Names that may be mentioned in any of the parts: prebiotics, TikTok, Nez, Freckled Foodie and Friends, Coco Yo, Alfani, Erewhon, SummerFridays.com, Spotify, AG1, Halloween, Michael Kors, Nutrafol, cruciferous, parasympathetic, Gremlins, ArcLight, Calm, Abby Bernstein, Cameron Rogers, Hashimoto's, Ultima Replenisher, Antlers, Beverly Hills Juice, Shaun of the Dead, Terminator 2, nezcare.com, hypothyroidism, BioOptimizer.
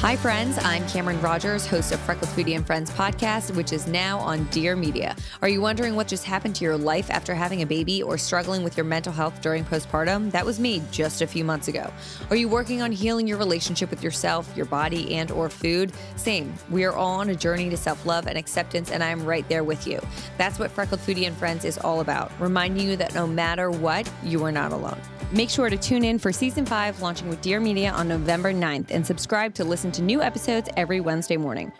Hi friends, I'm Cameron Rogers, host of Freckled Foodie and Friends podcast, which is now on Dear Media. Are you wondering what just happened to your life after having a baby or struggling with your mental health during postpartum? That was me just a few months ago. Are you working on healing your relationship with yourself, your body, and or food? Same. We are all on a journey to self-love and acceptance, and I'm right there with you. That's what Freckled Foodie and Friends is all about, reminding you that no matter what, you are not alone. Make sure to tune in for Season 5, launching with Dear Media on November 9th, and subscribe to listen to new episodes every Wednesday morning.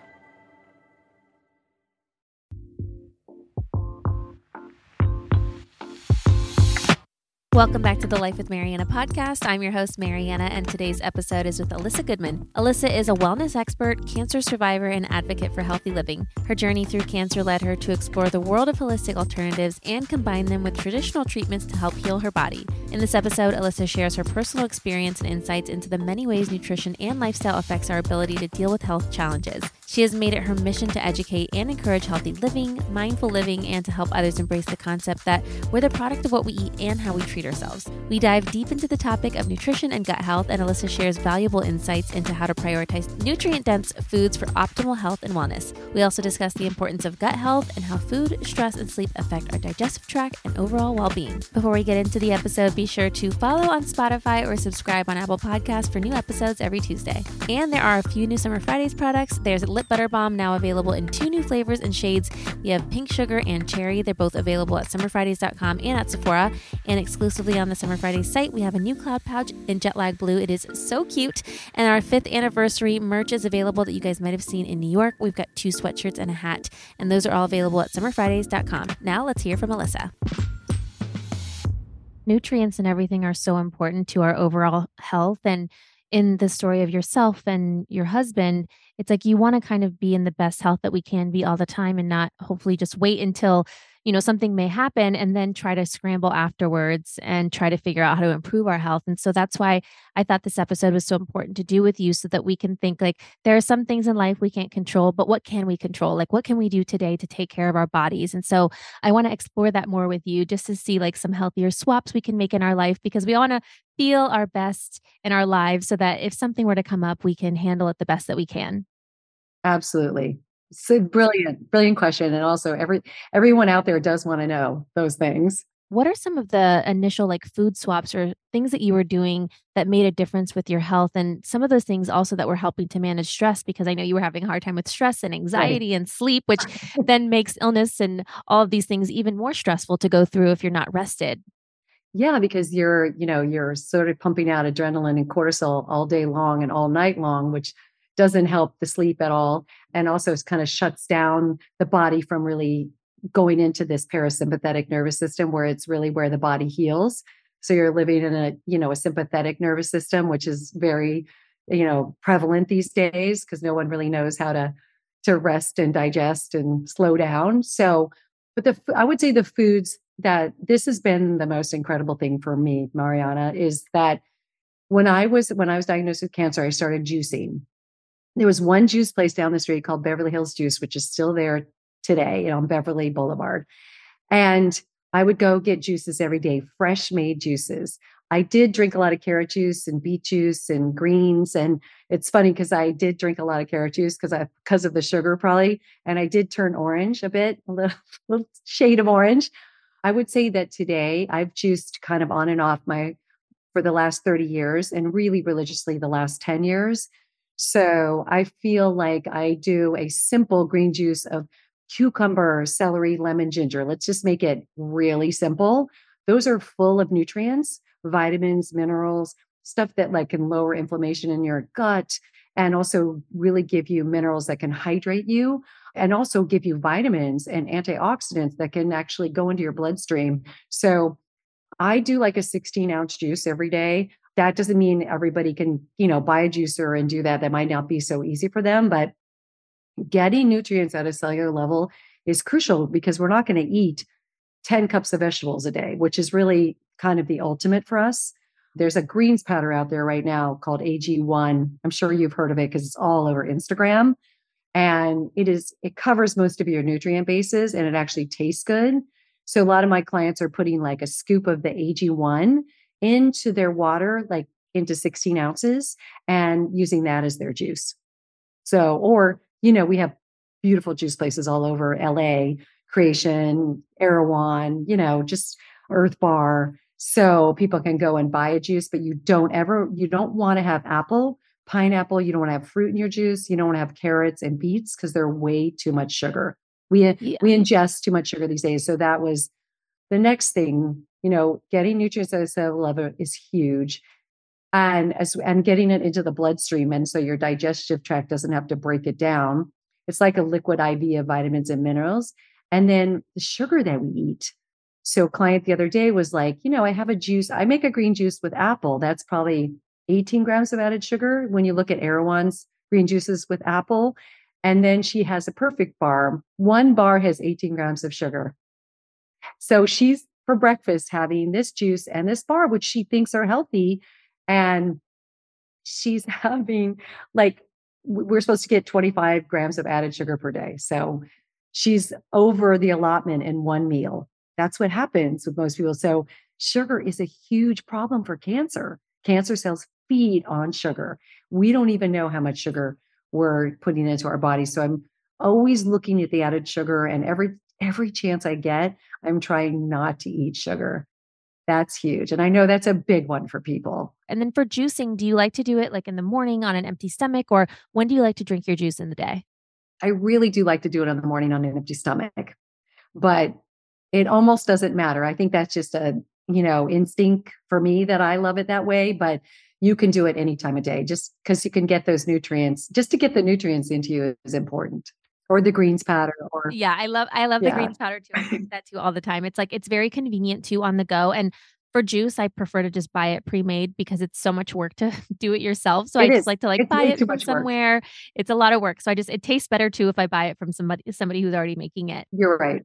Welcome back to the Life with Marianna podcast. I'm your host, Marianna, and today's episode is with Elissa Goodman. Elissa is a wellness expert, cancer survivor, and advocate for healthy living. Her journey through cancer led her to explore the world of holistic alternatives and combine them with traditional treatments to help heal her body. In this episode, Elissa shares her personal experience and insights into the many ways nutrition and lifestyle affects our ability to deal with health challenges. She has made it her mission to educate and encourage healthy living, mindful living, and to help others embrace the concept that we're the product of what we eat and how we treat ourselves. We dive deep into the topic of nutrition and gut health, and Elissa shares valuable insights into how to prioritize nutrient-dense foods for optimal health and wellness. We also discuss the importance of gut health and how food, stress, and sleep affect our digestive tract and overall well-being. Before we get into the episode, be sure to follow on Spotify or subscribe on Apple Podcasts for new episodes every Tuesday. And there are a few new Summer Fridays products. There's Lip Butter Balm, now available in 2 new flavors and shades. We have pink sugar and cherry. They're both available at summerfridays.com and at Sephora. And exclusively on the Summer Fridays site, we have a new cloud pouch in Jet Lag Blue. It is so cute. And our 5th anniversary merch is available that you guys might have seen in New York. We've got 2 sweatshirts and a hat. And those are all available at summerfridays.com. Now let's hear from Elissa. Nutrients and everything are so important to our overall health. And in the story of yourself and your husband, it's like you want to kind of be in the best health that we can be all the time and not hopefully just wait until, you know, something may happen and then try to scramble afterwards and try to figure out how to improve our health. And so that's why I thought this episode was so important to do with you, so that we can think like there are some things in life we can't control, but what can we control? Like what can we do today to take care of our bodies? And so I want to explore that more with you, just to see like some healthier swaps we can make in our life, because we all want to feel our best in our lives so that if something were to come up, we can handle it the best that we can. Absolutely. It's a brilliant, brilliant question. And also everyone out there does want to know those things. What are some of the initial like food swaps or things that you were doing that made a difference with your health? And some of those things also that were helping to manage stress, because I know you were having a hard time with stress and anxiety and sleep, which then makes illness and all of these things even more stressful to go through if you're not rested. Yeah, because you're sort of pumping out adrenaline and cortisol all day long and all night long, which doesn't help the sleep at all. And also it kind of shuts down the body from really going into this parasympathetic nervous system where it's really where the body heals. So you're living in a sympathetic nervous system, which is very, prevalent these days, because no one really knows how to rest and digest and slow down. So, but I would say the foods that this has been the most incredible thing for me, Marianna, is that when I was diagnosed with cancer, I started juicing. There was one juice place down the street called Beverly Hills Juice, which is still there today on Beverly Boulevard. And I would go get juices every day, fresh made juices. I did drink a lot of carrot juice and beet juice and greens. And it's funny because I did drink a lot of carrot juice because of the sugar probably. And I did turn orange a little shade of orange. I would say that today I've juiced kind of on and off for the last 30 years and really religiously the last 10 years. So I feel like I do a simple green juice of cucumber, celery, lemon, ginger. Let's just make it really simple. Those are full of nutrients, vitamins, minerals, stuff that like can lower inflammation in your gut and also really give you minerals that can hydrate you and also give you vitamins and antioxidants that can actually go into your bloodstream. So I do like a 16-ounce juice every day. That doesn't mean everybody can, buy a juicer and do that. That might not be so easy for them, but getting nutrients at a cellular level is crucial, because we're not going to eat 10 cups of vegetables a day, which is really kind of the ultimate for us. There's a greens powder out there right now called AG1. I'm sure you've heard of it because it's all over Instagram. And it covers most of your nutrient bases and it actually tastes good. So a lot of my clients are putting like a scoop of the AG1 into their water, like into 16 ounces and using that as their juice. So, or, you know, we have beautiful juice places all over LA, Creation, Erewhon, you know, just Earth Bar. So people can go and buy a juice, but you don't want to have apple, pineapple. You don't want to have fruit in your juice. You don't want to have carrots and beets because they're way too much sugar. We ingest too much sugar these days. So that was the next thing, you know, getting nutrients at a level is huge. And getting it into the bloodstream. And so your digestive tract doesn't have to break it down. It's like a liquid IV of vitamins and minerals. And then the sugar that we eat. So a client the other day was like, you know, I have a juice. I make a green juice with apple. That's probably 18 grams of added sugar when you look at Erewhon's green juices with apple. And then she has a perfect bar. One bar has 18 grams of sugar. So she's for breakfast having this juice and this bar, which she thinks are healthy. And she's having like, we're supposed to get 25 grams of added sugar per day. So she's over the allotment in one meal. That's what happens with most people. So sugar is a huge problem for cancer. Cancer cells feed on sugar. We don't even know how much sugar we're putting into our body. So I'm always looking at the added sugar, and every chance I get, I'm trying not to eat sugar. That's huge. And I know that's a big one for people. And then for juicing, do you like to do it like in the morning on an empty stomach, or when do you like to drink your juice in the day? I really do like to do it in the morning on an empty stomach, but it almost doesn't matter. I think that's just a, you know, instinct for me that I love it that way, but you can do it any time of day just because you can get those nutrients. Just to get the nutrients into you is important. Or the greens powder, or I love the greens powder too. I drink that too all the time. It's like, it's very convenient too on the go. And for juice, I prefer to just buy it pre-made because it's so much work to do it yourself. So I just like to buy it from somewhere. Work. It's a lot of work. So it tastes better too if I buy it from somebody who's already making it. You're right.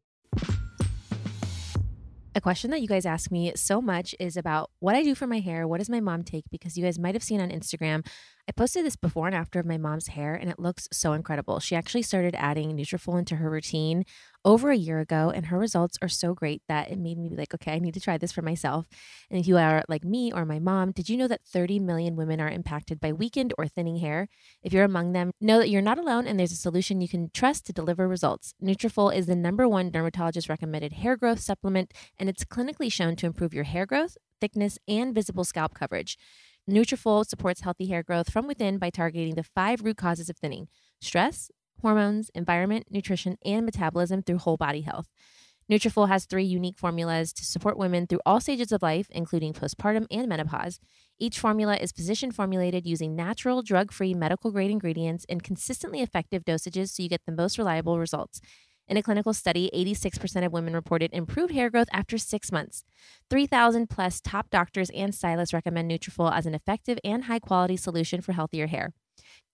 A question that you guys ask me so much is about what I do for my hair. What does my mom take? Because you guys might have seen on Instagram, I posted this before and after of my mom's hair, and it looks so incredible. She actually started adding Nutrafol into her routine over a year ago, and her results are so great that it made me be like, okay, I need to try this for myself. And if you are like me or my mom, did you know that 30 million women are impacted by weakened or thinning hair? If you're among them, know that you're not alone and there's a solution you can trust to deliver results. Nutrafol is the #1 dermatologist recommended hair growth supplement, and it's clinically shown to improve your hair growth, thickness, and visible scalp coverage. Nutrafol supports healthy hair growth from within by targeting the 5 root causes of thinning: stress, hormones, environment, nutrition, and metabolism through whole body health. Nutrafol has 3 unique formulas to support women through all stages of life, including postpartum and menopause. Each formula is physician formulated using natural, drug-free, medical-grade ingredients in consistently effective dosages so you get the most reliable results. In a clinical study, 86% of women reported improved hair growth after 6 months. 3,000 plus top doctors and stylists recommend Nutrafol as an effective and high-quality solution for healthier hair.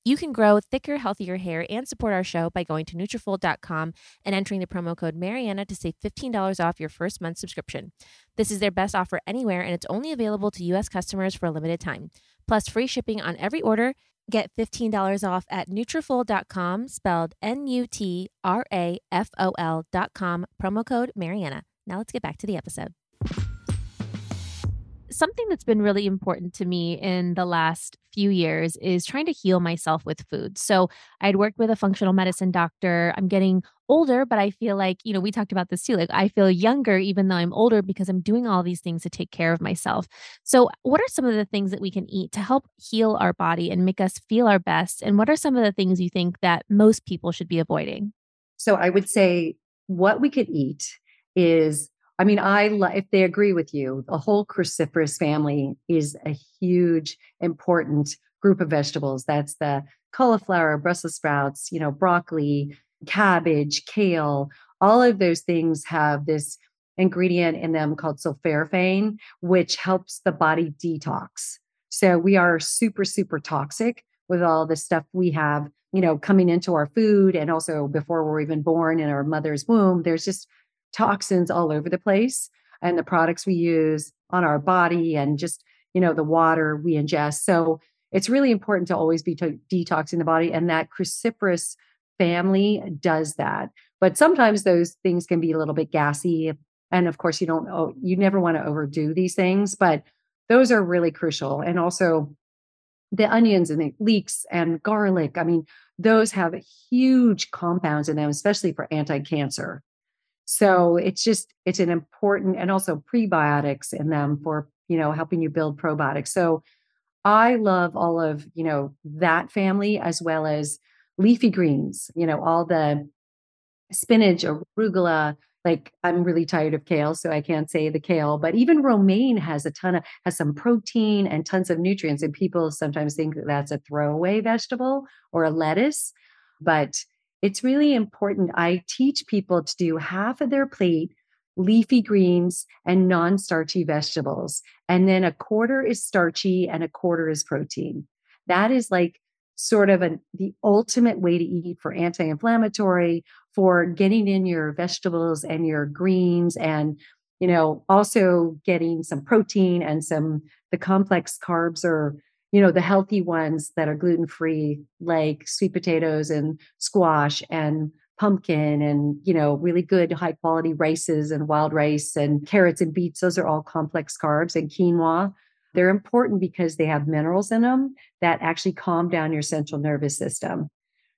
You can grow thicker, healthier hair and support our show by going to Nutrafol.com and entering the promo code Marianna to save $15 off your first month's subscription. This is their best offer anywhere, and it's only available to U.S. customers for a limited time. Plus free shipping on every order. Get $15 off at Nutrafol.com, spelled Nutrafol.com, promo code Marianna. Now let's get back to the episode. Something that's been really important to me in the last few years is trying to heal myself with food. So I'd worked with a functional medicine doctor. I'm getting older, but I feel like, you know, we talked about this too. Like I feel younger, even though I'm older, because I'm doing all these things to take care of myself. So what are some of the things that we can eat to help heal our body and make us feel our best? And what are some of the things you think that most people should be avoiding? So I would say what we could eat is, I mean, if they agree with you, the whole cruciferous family is a huge, important group of vegetables. That's the cauliflower, Brussels sprouts, you know, broccoli, cabbage, kale. All of those things have this ingredient in them called sulforaphane, which helps the body detox. So we are super, super toxic with all the stuff we have, you know, coming into our food, and also before we're even born in our mother's womb. There's just toxins all over the place, and the products we use on our body, and just, you know, the water we ingest. So it's really important to always be detoxing the body. And that cruciferous family does that. But sometimes those things can be a little bit gassy, And of course, you never want to overdo these things, but those are really crucial. And also the onions and the leeks and garlic. I mean, those have huge compounds in them, especially for anti-cancer. So it's an important, and also prebiotics in them for, helping you build probiotics. So I love all of, that family, as well as leafy greens, all the spinach, arugula. Like, I'm really tired of kale, so I can't say the kale, but even romaine has some protein and tons of nutrients. And people sometimes think that that's a throwaway vegetable or a lettuce, but it's really important. I teach people to do half of their plate, leafy greens and non-starchy vegetables. And then a quarter is starchy and a quarter is protein. That is like sort of the ultimate way to eat for anti-inflammatory, for getting in your vegetables and your greens, and, also getting some protein and the complex carbs, or, the healthy ones that are gluten-free, like sweet potatoes and squash and pumpkin and, really good high quality rices and wild rice and carrots and beets. Those are all complex carbs, and quinoa. They're important because they have minerals in them that actually calm down your central nervous system.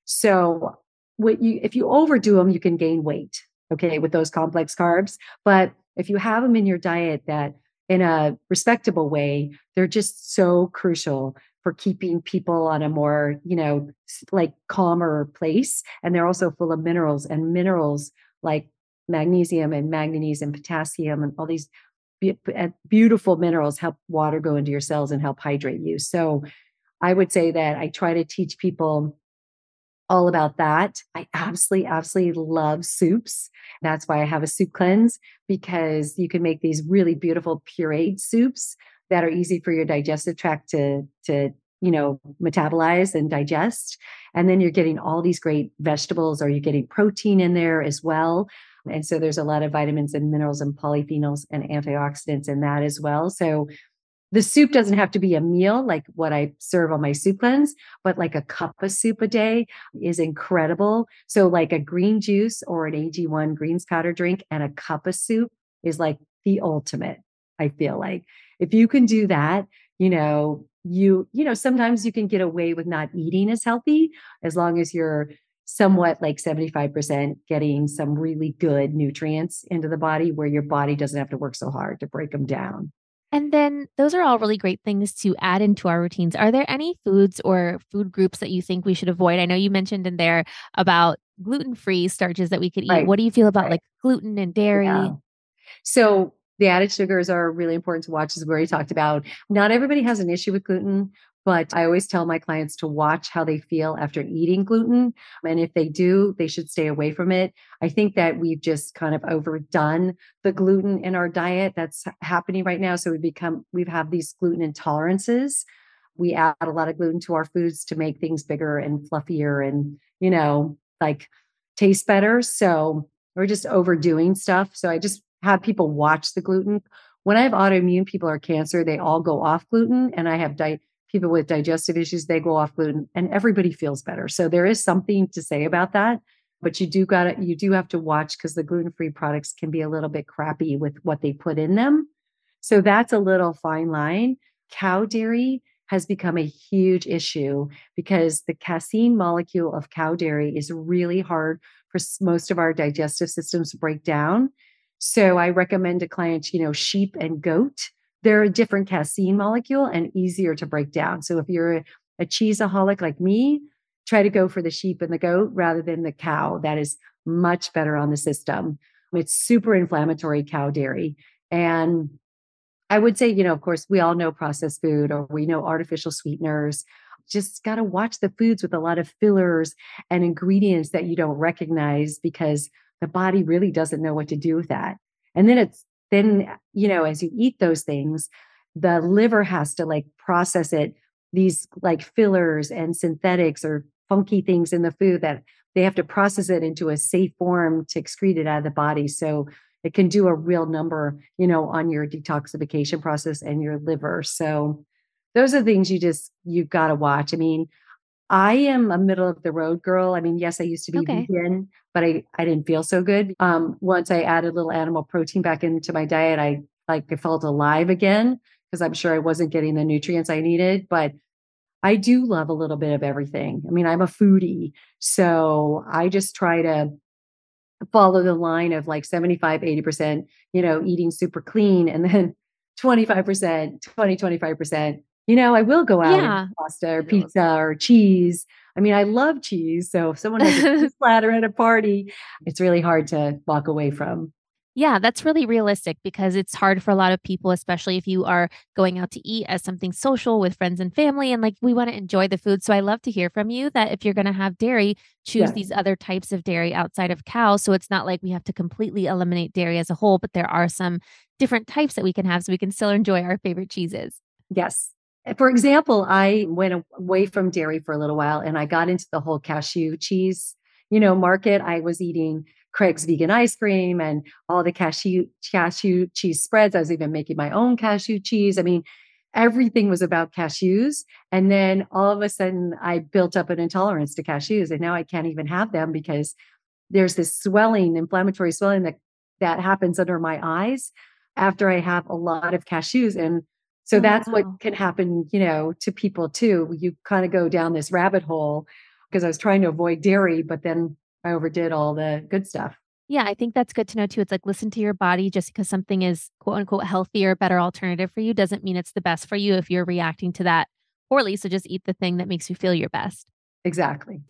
So if you overdo them, you can gain weight, okay, with those complex carbs. But if you have them in your diet that in a respectable way, they're just so crucial for keeping people on a more, calmer place. And they're also full of minerals like magnesium and manganese and potassium and all these beautiful minerals help water go into your cells and help hydrate you. So I would say that I try to teach people all about that. I absolutely love soups. That's why I have a soup cleanse, because you can make these really beautiful pureed soups that are easy for your digestive tract to metabolize and digest. And then you're getting all these great vegetables, or you're getting protein in there as well. And so there's a lot of vitamins and minerals and polyphenols and antioxidants in that as well. So the soup doesn't have to be a meal like what I serve on my soup cleanse, but like a cup of soup a day is incredible. So like a green juice or an AG1 greens powder drink and a cup of soup is like the ultimate. I feel like if you can do that, sometimes you can get away with not eating as healthy, as long as you're somewhat like 75% getting some really good nutrients into the body where your body doesn't have to work so hard to break them down. And then those are all really great things to add into our routines. Are there any foods or food groups that you think we should avoid? I know you mentioned in there about gluten-free starches that we could eat. Right. What do you feel about like gluten and dairy? Yeah. So the added sugars are really important to watch, as we already talked about. Not everybody has an issue with gluten, but I always tell my clients to watch how they feel after eating gluten. And if they do, they should stay away from it. I think that we've just kind of overdone the gluten in our diet that's happening right now. So we've had these gluten intolerances. We add a lot of gluten to our foods to make things bigger and fluffier and, taste better. So we're just overdoing stuff. So I just have people watch the gluten. When I have autoimmune people or cancer, they all go off gluten. And I have people with digestive issues, they go off gluten, and everybody feels better. So there is something to say about that, but you do have to watch, because the gluten-free products can be a little bit crappy with what they put in them. So that's a little fine line. Cow dairy has become a huge issue because the casein molecule of cow dairy is really hard for most of our digestive systems to break down. So I recommend to clients, sheep and goat. They're a different casein molecule and easier to break down. So if you're a cheeseaholic like me, try to go for the sheep and the goat rather than the cow. That is much better on the system. It's super inflammatory, cow dairy. And I would say, of course, we all know processed food, or we know artificial sweeteners. Just got to watch the foods with a lot of fillers and ingredients that you don't recognize, because the body really doesn't know what to do with that. And then as you eat those things, the liver has to process it, these fillers and synthetics or funky things in the food that they have to process it into a safe form to excrete it out of the body. So it can do a real number, on your detoxification process and your liver. So those are things you've got to watch. I mean, I am a middle of the road girl. I mean, yes, I used to be vegan, but I didn't feel so good. Once I added little animal protein back into my diet, I felt alive again, because I'm sure I wasn't getting the nutrients I needed, but I do love a little bit of everything. I mean, I'm a foodie, so I just try to follow the line of like 75, 80%, eating super clean, and then 25%, 25%. I will go out and pasta or pizza or cheese. I mean, I love cheese. So if someone has a cheese platter at a party, it's really hard to walk away from. Yeah, that's really realistic, because it's hard for a lot of people, especially if you are going out to eat as something social with friends and family. And we want to enjoy the food. So I love to hear from you that if you're going to have dairy, choose these other types of dairy outside of cow. So it's not like we have to completely eliminate dairy as a whole, but there are some different types that we can have so we can still enjoy our favorite cheeses. Yes. For example, I went away from dairy for a little while and I got into the whole cashew cheese, market. I was eating Craig's vegan ice cream and all the cashew cheese spreads. I was even making my own cashew cheese. I mean, everything was about cashews. And then all of a sudden I built up an intolerance to cashews, and now I can't even have them because there's this swelling, inflammatory swelling that happens under my eyes after I have a lot of cashews. And so that's what can happen, to people too. You kind of go down this rabbit hole, because I was trying to avoid dairy, but then I overdid all the good stuff. Yeah, I think that's good to know too. It's like, listen to your body. Just because something is quote unquote healthy or better alternative for you doesn't mean it's the best for you if you're reacting to that poorly. So just eat the thing that makes you feel your best. Exactly.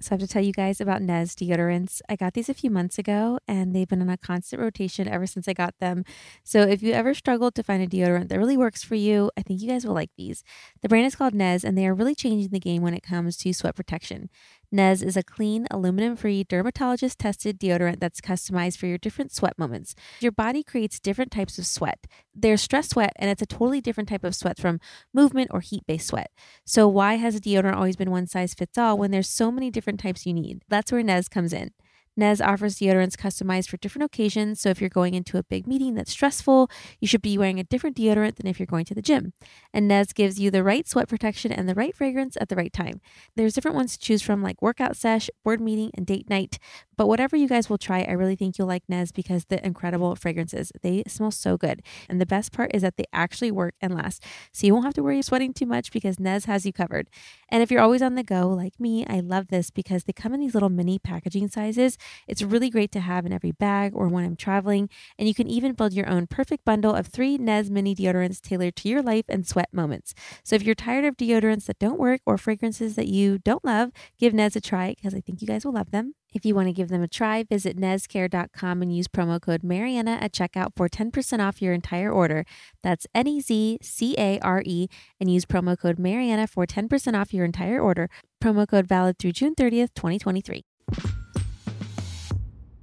So I have to tell you guys about Nez deodorants. I got these a few months ago and they've been in a constant rotation ever since I got them. So if you ever struggled to find a deodorant that really works for you, I think you guys will like these. The brand is called Nez, and they are really changing the game when it comes to sweat protection. Nez is a clean, aluminum-free, dermatologist-tested deodorant that's customized for your different sweat moments. Your body creates different types of sweat. There's stress sweat, and it's a totally different type of sweat from movement or heat-based sweat. So why has deodorant always been one size fits all when there's so many different types you need? That's where Nez comes in. Nez offers deodorants customized for different occasions, so if you're going into a big meeting that's stressful, you should be wearing a different deodorant than if you're going to the gym. And Nez gives you the right sweat protection and the right fragrance at the right time. There's different ones to choose from, like workout sesh, board meeting, and date night. But whatever you guys will try, I really think you'll like Nez because the incredible fragrances. They smell so good. And the best part is that they actually work and last. So you won't have to worry about sweating too much because Nez has you covered. And if you're always on the go, like me, I love this because they come in these little mini packaging sizes. It's really great to have in every bag or when I'm traveling. And you can even build your own perfect bundle of 3 Nez mini deodorants tailored to your life and sweat moments. So if you're tired of deodorants that don't work or fragrances that you don't love, give Nez a try because I think you guys will love them. If you want to give them a try, visit nezcare.com and use promo code Marianna at checkout for 10% off your entire order. That's NEZCARE and use promo code Marianna for 10% off your entire order. Promo code valid through June 30th, 2023.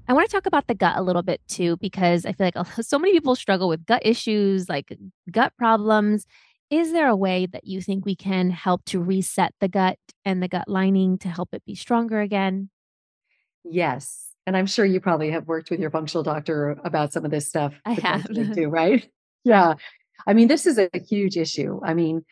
I want to talk about the gut a little bit too, because I feel like so many people struggle with gut issues, like gut problems. Is there a way that you think we can help to reset the gut and the gut lining to help it be stronger again? Yes. And I'm sure you probably have worked with your functional doctor about some of this stuff. I have. Too, right? Yeah. I mean, this is a huge issue. I mean,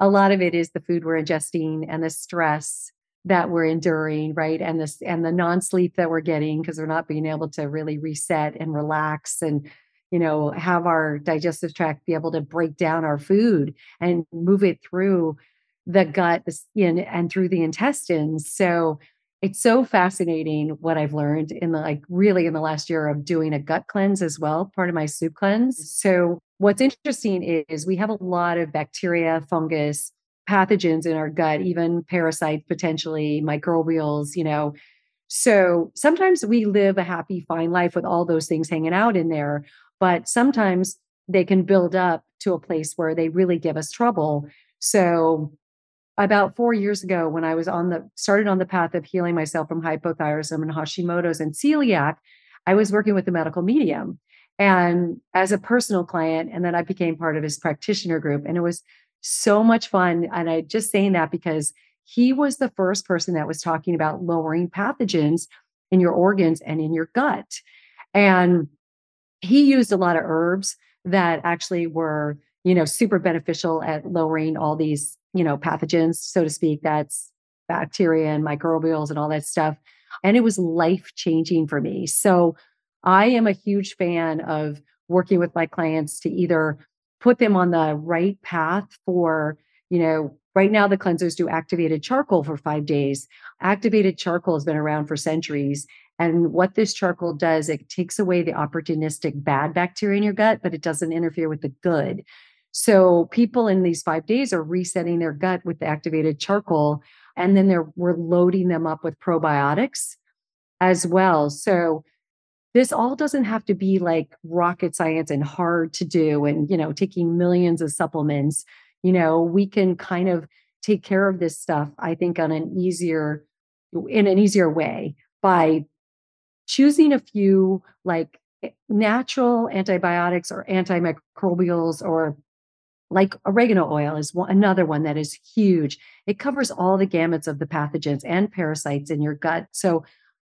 a lot of it is the food we're ingesting and the stress that we're enduring, right? And this, and the non-sleep that we're getting, because we're not being able to really reset and relax and, have our digestive tract be able to break down our food and move it through the gut, the skin, and through the intestines. So it's so fascinating what I've learned in the, really in the last year of doing a gut cleanse as well, part of my soup cleanse. So what's interesting is we have a lot of bacteria, fungus, pathogens in our gut, even parasites, potentially microbials, So sometimes we live a happy, fine life with all those things hanging out in there, but sometimes they can build up to a place where they really give us trouble. So about 4 years ago, when I was started on the path of healing myself from hypothyroidism and Hashimoto's and celiac, I was working with a medical medium and as a personal client, and then I became part of his practitioner group. And it was so much fun. And I just saying that because he was the first person that was talking about lowering pathogens in your organs and in your gut. And he used a lot of herbs that actually were, super beneficial at lowering all these you know, pathogens, so to speak. That's bacteria and microbials and all that stuff. And it was life-changing for me. So I am a huge fan of working with my clients to either put them on the right path for, you know, right now the cleansers do activated charcoal for 5 days. Activated charcoal has been around for centuries. And what this charcoal does, it takes away the opportunistic bad bacteria in your gut, but it doesn't interfere with the good. So people in these 5 days are resetting their gut with the activated charcoal. And then we're loading them up with probiotics as well. So this all doesn't have to be like rocket science and hard to do and, you know, taking millions of supplements. You know, we can kind of take care of this stuff, I think, in an easier way by choosing a few like natural antibiotics or antimicrobials, or like oregano oil is another one that is huge. It covers all the gamuts of the pathogens and parasites in your gut. So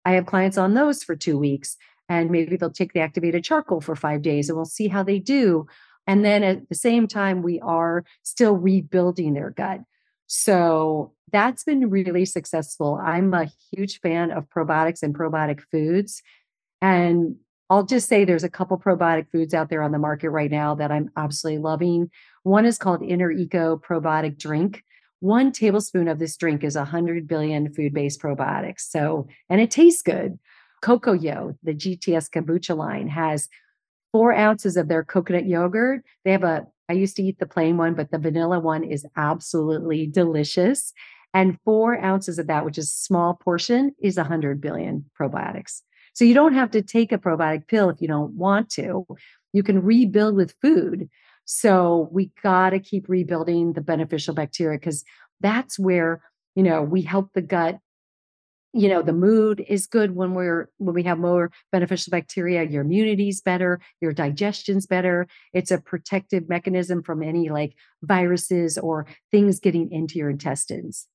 I have clients on those for 2 weeks, and maybe they'll take the activated charcoal for 5 days and we'll see how they do. And then at the same time, we are still rebuilding their gut. So that's been really successful. I'm a huge fan of probiotics and probiotic foods. And I'll just say there's a couple probiotic foods out there on the market right now that I'm absolutely loving. One is called Inner Eco Probiotic Drink. 1 tablespoon of this drink is 100 billion food-based probiotics. So, and it tastes good. Coco Yo, the GTS kombucha line, has 4 ounces of their coconut yogurt. They have I used to eat the plain one, but the vanilla one is absolutely delicious. And 4 ounces of that, which is a small portion, is 100 billion probiotics. So you don't have to take a probiotic pill if you don't want to. You can rebuild with food. So we got to keep rebuilding the beneficial bacteria, because that's where, you know, we help the gut. You know, the mood is good when we have more beneficial bacteria. Your immunity's better, your digestion's better. It's a protective mechanism from any like viruses or things getting into your intestines.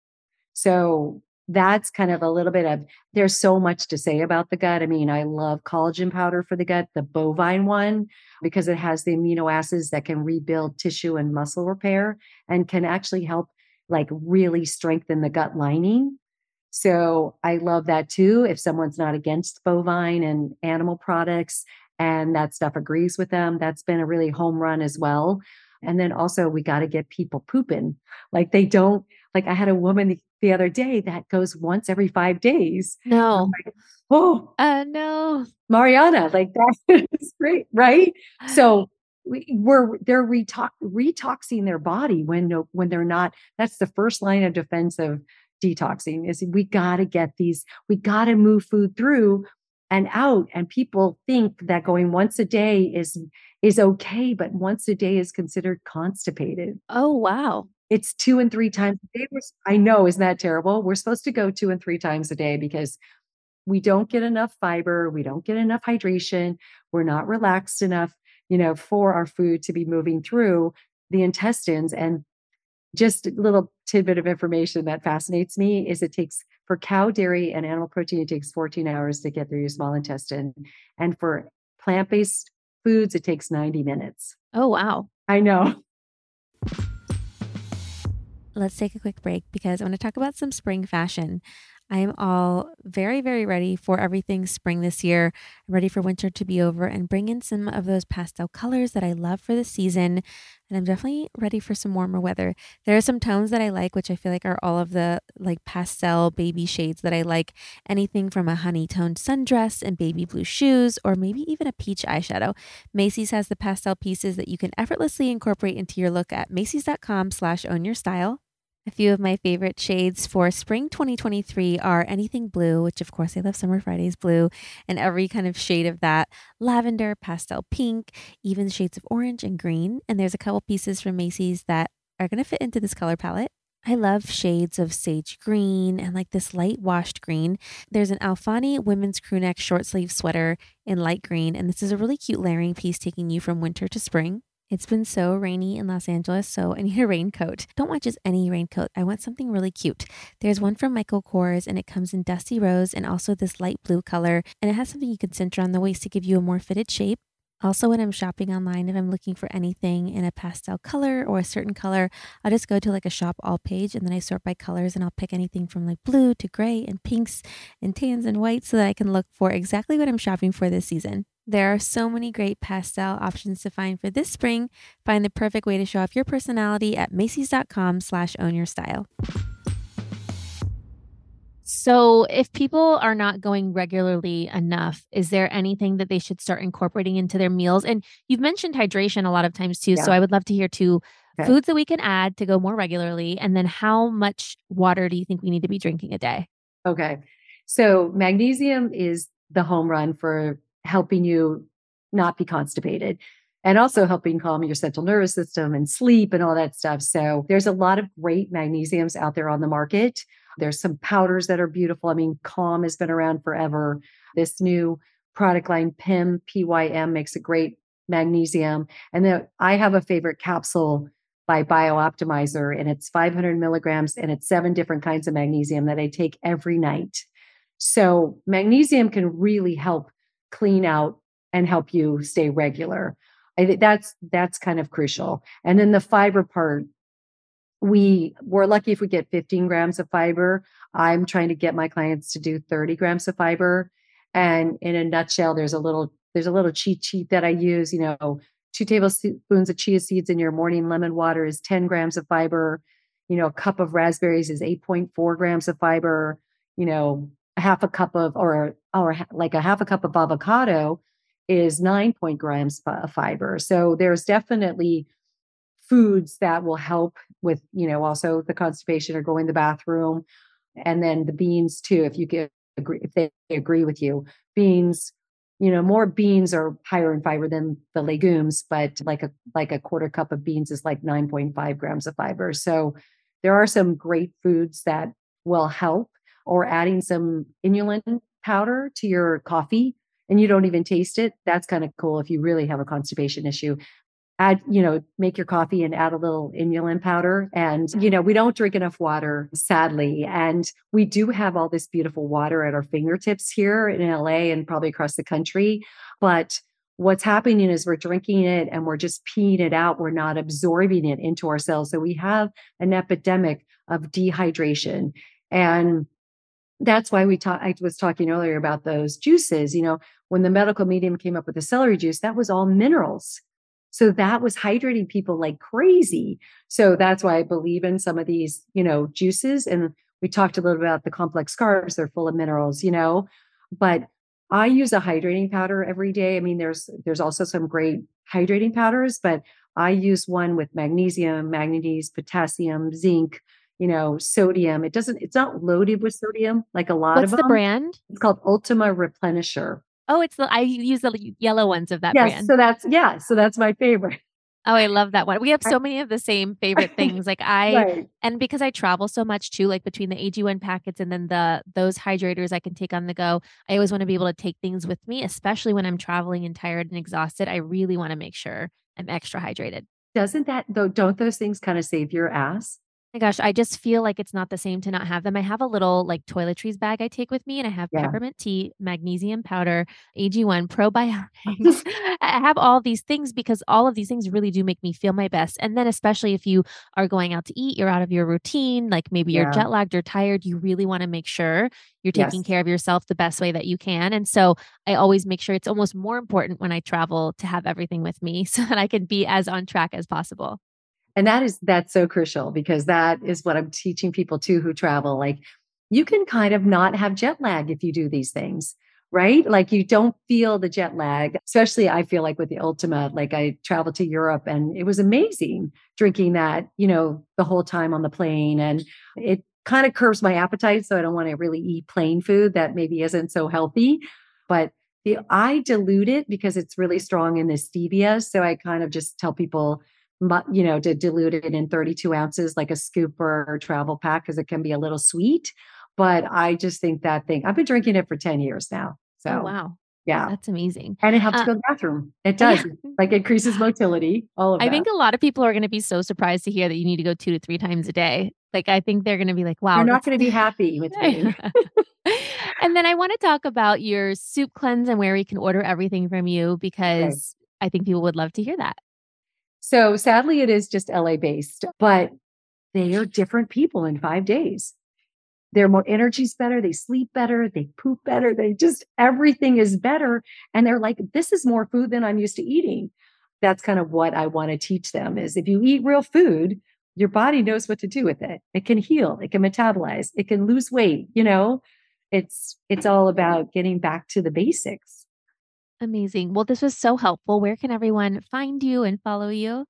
So that's kind of a little bit of, there's so much to say about the gut. I mean, I love collagen powder for the gut, the bovine one, because it has the amino acids that can rebuild tissue and muscle repair and can actually help like really strengthen the gut lining. So I love that too. If someone's not against bovine and animal products and that stuff agrees with them, that's been a really home run as well. And then also we got to get people pooping. Like they don't, like I had a woman the other day that goes once every 5 days. No. Like, oh, no. Mariana, like that is great. Right. So they're retoxing their body when they're not. That's the first line of defense of detoxing is we got to move food through and out. And people think that going once a day is okay, but once a day is considered constipated. Oh, wow. It's 2 and 3 times a day. I know, isn't that terrible? We're supposed to go 2 and 3 times a day because we don't get enough fiber. We don't get enough hydration. We're not relaxed enough, you know, for our food to be moving through the intestines. And just a little tidbit of information that fascinates me is it takes, for cow dairy and animal protein, it takes 14 hours to get through your small intestine. And for plant-based foods, it takes 90 minutes. Oh, wow. I know. Let's take a quick break because I want to talk about some spring fashion. I am all very, very ready for everything spring this year. I'm ready for winter to be over and bring in some of those pastel colors that I love for the season. And I'm definitely ready for some warmer weather. There are some tones that I like, which I feel like are all of the like pastel baby shades that I like. Anything from a honey-toned sundress and baby blue shoes, or maybe even a peach eyeshadow. Macy's has the pastel pieces that you can effortlessly incorporate into your look at Macy's.com/ownyourstyle. A few of my favorite shades for spring 2023 are anything blue, which of course I love Summer Fridays blue, and every kind of shade of that, lavender, pastel pink, even shades of orange and green. And there's a couple pieces from Macy's that are going to fit into this color palette. I love shades of sage green and like this light washed green. There's an Alfani women's crew neck short sleeve sweater in light green. And this is a really cute layering piece taking you from winter to spring. It's been so rainy in Los Angeles, so I need a raincoat. Don't want just any raincoat. I want something really cute. There's one from Michael Kors, and it comes in dusty rose and also this light blue color. And it has something you can center on the waist to give you a more fitted shape. Also, when I'm shopping online, if I'm looking for anything in a pastel color or a certain color, I'll just go to like a shop all page and then I sort by colors and I'll pick anything from like blue to gray and pinks and tans and whites so that I can look for exactly what I'm shopping for this season. There are so many great pastel options to find for this spring. Find the perfect way to show off your personality at Macy's.com/ownyourstyle. So if people are not going regularly enough, is there anything that they should start incorporating into their meals? And you've mentioned hydration a lot of times too. Yeah. So I would love to hear too, foods that we can add to go more regularly. And then how much water do you think we need to be drinking a day? Okay. So magnesium is the home run for helping you not be constipated and also helping calm your central nervous system and sleep and all that stuff. So there's a lot of great magnesiums out there on the market. There's some powders that are beautiful. I mean, Calm has been around forever. This new product line, Pym, P-Y-M, makes a great magnesium. And then I have a favorite capsule by BioOptimizer, and it's 500 milligrams, and it's 7 different kinds of magnesium that I take every night. So magnesium can really help clean out and help you stay regular. I think that's kind of crucial. And then the fiber part, we're lucky if we get 15 grams of fiber. I'm trying to get my clients to do 30 grams of fiber. And in a nutshell, there's a little cheat sheet that I use, 2 tablespoons of chia seeds in your morning lemon water is 10 grams of fiber. A cup of raspberries is 8.4 grams of fiber. A half a cup of avocado is 9 grams of fiber. So there's definitely foods that will help with, also the constipation or going to the bathroom. And then the beans too, if they agree with you, beans, more beans are higher in fiber than the legumes, but like a quarter cup of beans is like 9.5 grams of fiber. So there are some great foods that will help, or adding some inulin powder to your coffee and you don't even taste it. That's kind of cool. If you really have a constipation issue, add, make your coffee and add a little inulin powder. And, we don't drink enough water, sadly. And we do have all this beautiful water at our fingertips here in LA and probably across the country. But what's happening is we're drinking it and we're just peeing it out. We're not absorbing it into our cells. So we have an epidemic of dehydration. And that's why I was talking earlier about those juices. When the medical medium came up with the celery juice, that was all minerals. So that was hydrating people like crazy. So that's why I believe in some of these, juices. And we talked a little bit about the complex carbs. They're full of minerals, but I use a hydrating powder every day. I mean, there's also some great hydrating powders, but I use one with magnesium, manganese, potassium, zinc, sodium. It's not loaded with sodium, like a lot of them. What's the brand? It's called Ultima Replenisher. Oh, I use the yellow ones of that brand. So that's my favorite. Oh, I love that one. We have so many of the same favorite things. And because I travel so much too, like between the AG1 packets and then those hydrators I can take on the go, I always want to be able to take things with me, especially when I'm traveling and tired and exhausted. I really want to make sure I'm extra hydrated. Don't those things kind of save your ass? My gosh, I just feel like it's not the same to not have them. I have a little like toiletries bag I take with me, and I have peppermint tea, magnesium powder, AG1, probiotics. I have all these things because all of these things really do make me feel my best. And then especially if you are going out to eat, you're out of your routine, like maybe you're jet lagged, you're tired, you really want to make sure you're taking care of yourself the best way that you can. And so I always make sure it's almost more important when I travel to have everything with me so that I can be as on track as possible. And that's so crucial, because that is what I'm teaching people too, who travel. Like, you can kind of not have jet lag if you do these things, right? Like, you don't feel the jet lag, especially I feel like with the Ultima, like I traveled to Europe and it was amazing drinking that, the whole time on the plane, and it kind of curbs my appetite. So I don't want to really eat plain food that maybe isn't so healthy, but I dilute it because it's really strong in the stevia. So I kind of just tell people, to dilute it in 32 ounces, like a scoop or travel pack, because it can be a little sweet. But I just think I've been drinking it for 10 years now. So, oh, wow. Yeah. That's amazing. And it helps go to the bathroom. It does. Yeah. Like, increases motility, all of that. I think a lot of people are going to be so surprised to hear that you need to go 2 to 3 times a day. Like, I think they're going to be like, wow. They're not going to be happy with me. And then I want to talk about your soup cleanse and where we can order everything from you, because I think people would love to hear that. So sadly, it is just LA based, but they are different people in 5 days. Their more energy's better. They sleep better. They poop better. They just, everything is better. And they're like, this is more food than I'm used to eating. That's kind of what I want to teach them is if you eat real food, your body knows what to do with it. It can heal. It can metabolize. It can lose weight. You know, it's all about getting back to the basics. Amazing. Well, this was so helpful. Where can everyone find you and follow you?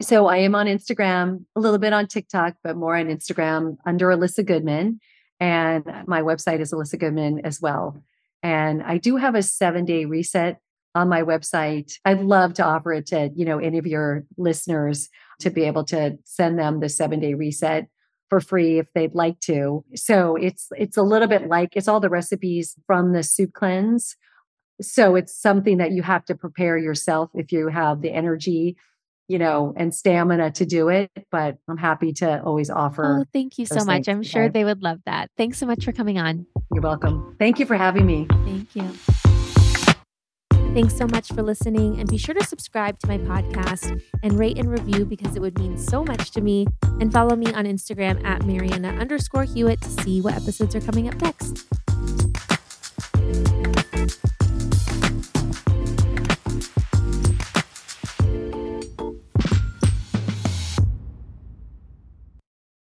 So I am on Instagram, a little bit on TikTok, but more on Instagram under Elissa Goodman. And my website is Elissa Goodman as well. And I do have a 7-day reset on my website. I'd love to offer it to, you know, any of your listeners to be able to send them the 7-day reset for free if they'd like to. So it's a little bit like, it's all the recipes from the soup cleanse. So it's something that you have to prepare yourself if you have the energy, you know, and stamina to do it, but I'm happy to always offer. Oh, thank you so much. I'm sure they would love that. Thanks so much for coming on. You're welcome. Thank you for having me. Thank you. Thanks so much for listening, and be sure to subscribe to my podcast and rate and review because it would mean so much to me, and follow me on Instagram at Marianna_Hewitt to see what episodes are coming up next.